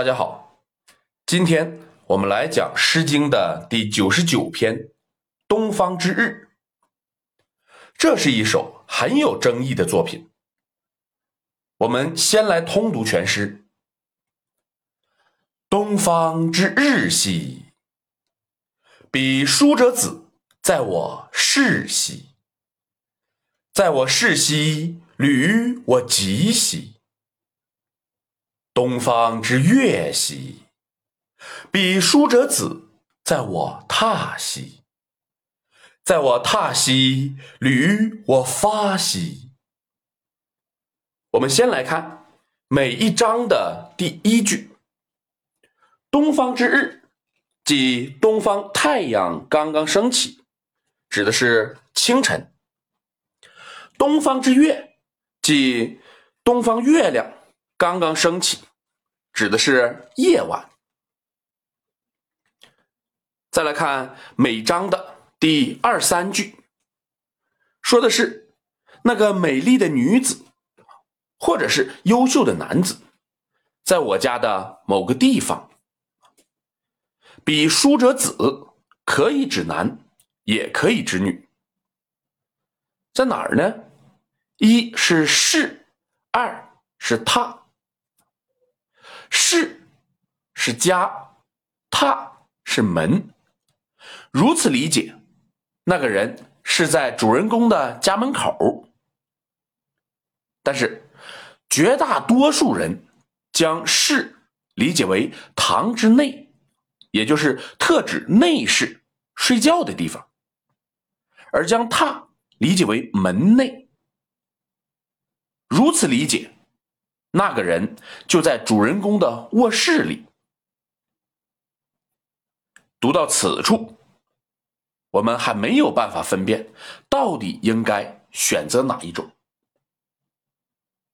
大家好，今天我们来讲《诗经》的第99篇《东方之日》。这是一首很有争议的作品。我们先来通读全诗。东方之日兮，彼书者子，在我室兮。在我室兮，履我籍兮。东方之月兮，彼书者子，在我榻兮。在我榻兮，履我发兮。我们先来看每一章的第一句。东方之日，即东方太阳刚刚升起，指的是清晨。东方之月，即东方月亮刚刚升起，指的是夜晚。再来看每章的第23句，说的是那个美丽的女子，或者是优秀的男子，在我家的某个地方。彼书者子，可以指男，也可以指女。在哪儿呢？一是室，二是榻。室是家，榻是门。如此理解，那个人是在主人公的家门口。但是，绝大多数人将室理解为堂之内，也就是特指内室睡觉的地方，而将榻理解为门内。如此理解，那个人就在主人公的卧室里。读到此处，我们还没有办法分辨到底应该选择哪一种。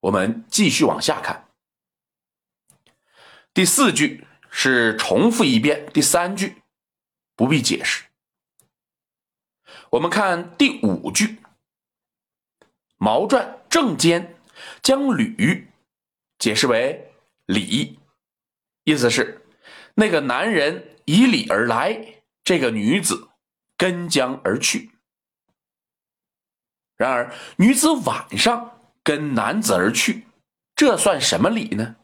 我们继续往下看。第4句是重复一遍第3句，不必解释。我们看第5句，毛传正间将履解释为礼，意思是那个男人以礼而来，这个女子跟将而去。然而女子晚上跟男子而去，这算什么礼呢？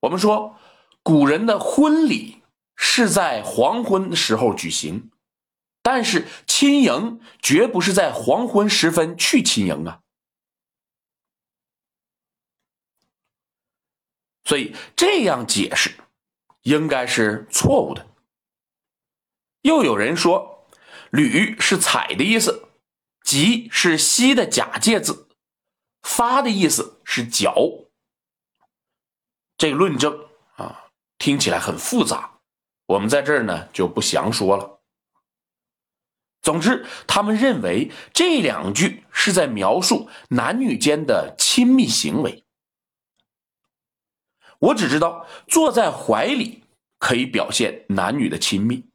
我们说，古人的婚礼是在黄昏时候举行，但是亲迎绝不是在黄昏时分去亲迎啊。所以这样解释应该是错误的。又有人说，履是踩的意思，籍是膝的假借字，发的意思是脚。这个论证听起来很复杂，我们在这儿呢就不详说了。总之，他们认为这两句是在描述男女间的亲密行为。我只知道坐在怀里可以表现男女的亲密，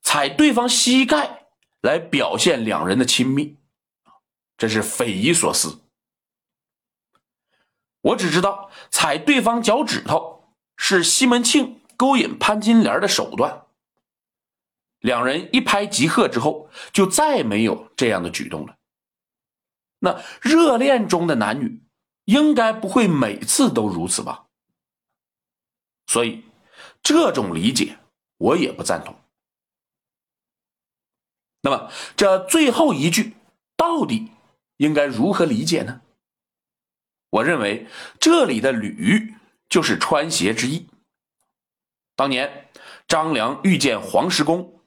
踩对方膝盖来表现两人的亲密，这是匪夷所思。我只知道踩对方脚趾头是西门庆勾引潘金莲的手段，两人一拍即合之后就再没有这样的举动了。那热恋中的男女应该不会每次都如此吧？所以这种理解我也不赞同。那么这最后一句到底应该如何理解呢？我认为这里的履就是穿鞋之意。当年张良遇见黄石公，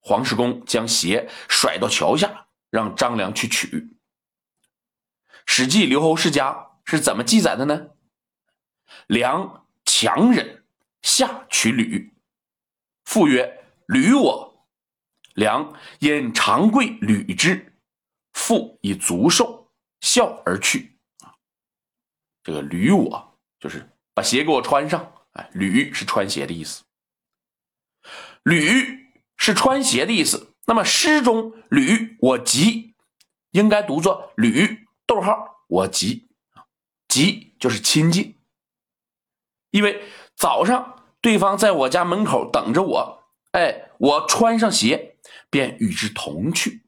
黄石公将鞋甩到桥下，让张良去取。史记刘侯世家是怎么记载的呢？良强忍下取履，父曰履我，良因长跪履之，父以足受，笑而去。这个履我就是把鞋给我穿上，履是穿鞋的意思。履是穿鞋的意思，那么诗中履我籍应该读作履，逗号我籍，籍就是亲近，因为早上对方在我家门口等着我，哎，我穿上鞋便与之同去。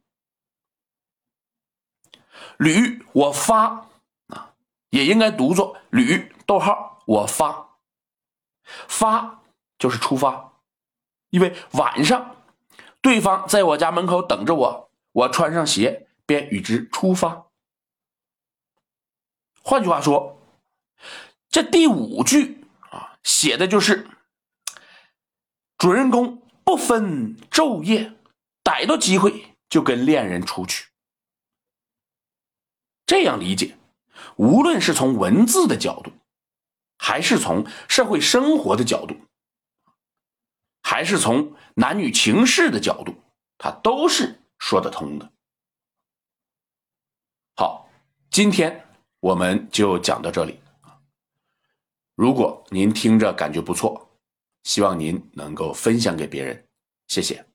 履我发啊，也应该读作履逗号我发，发就是出发，因为晚上对方在我家门口等着我，我穿上鞋便与之出发。换句话说，这第五句啊写的就是主人公不分昼夜，逮到机会就跟恋人出去。这样理解，无论是从文字的角度，还是从社会生活的角度，还是从男女情事的角度，它都是说得通的。好，今天我们就讲到这里。如果您听着感觉不错，希望您能够分享给别人，谢谢。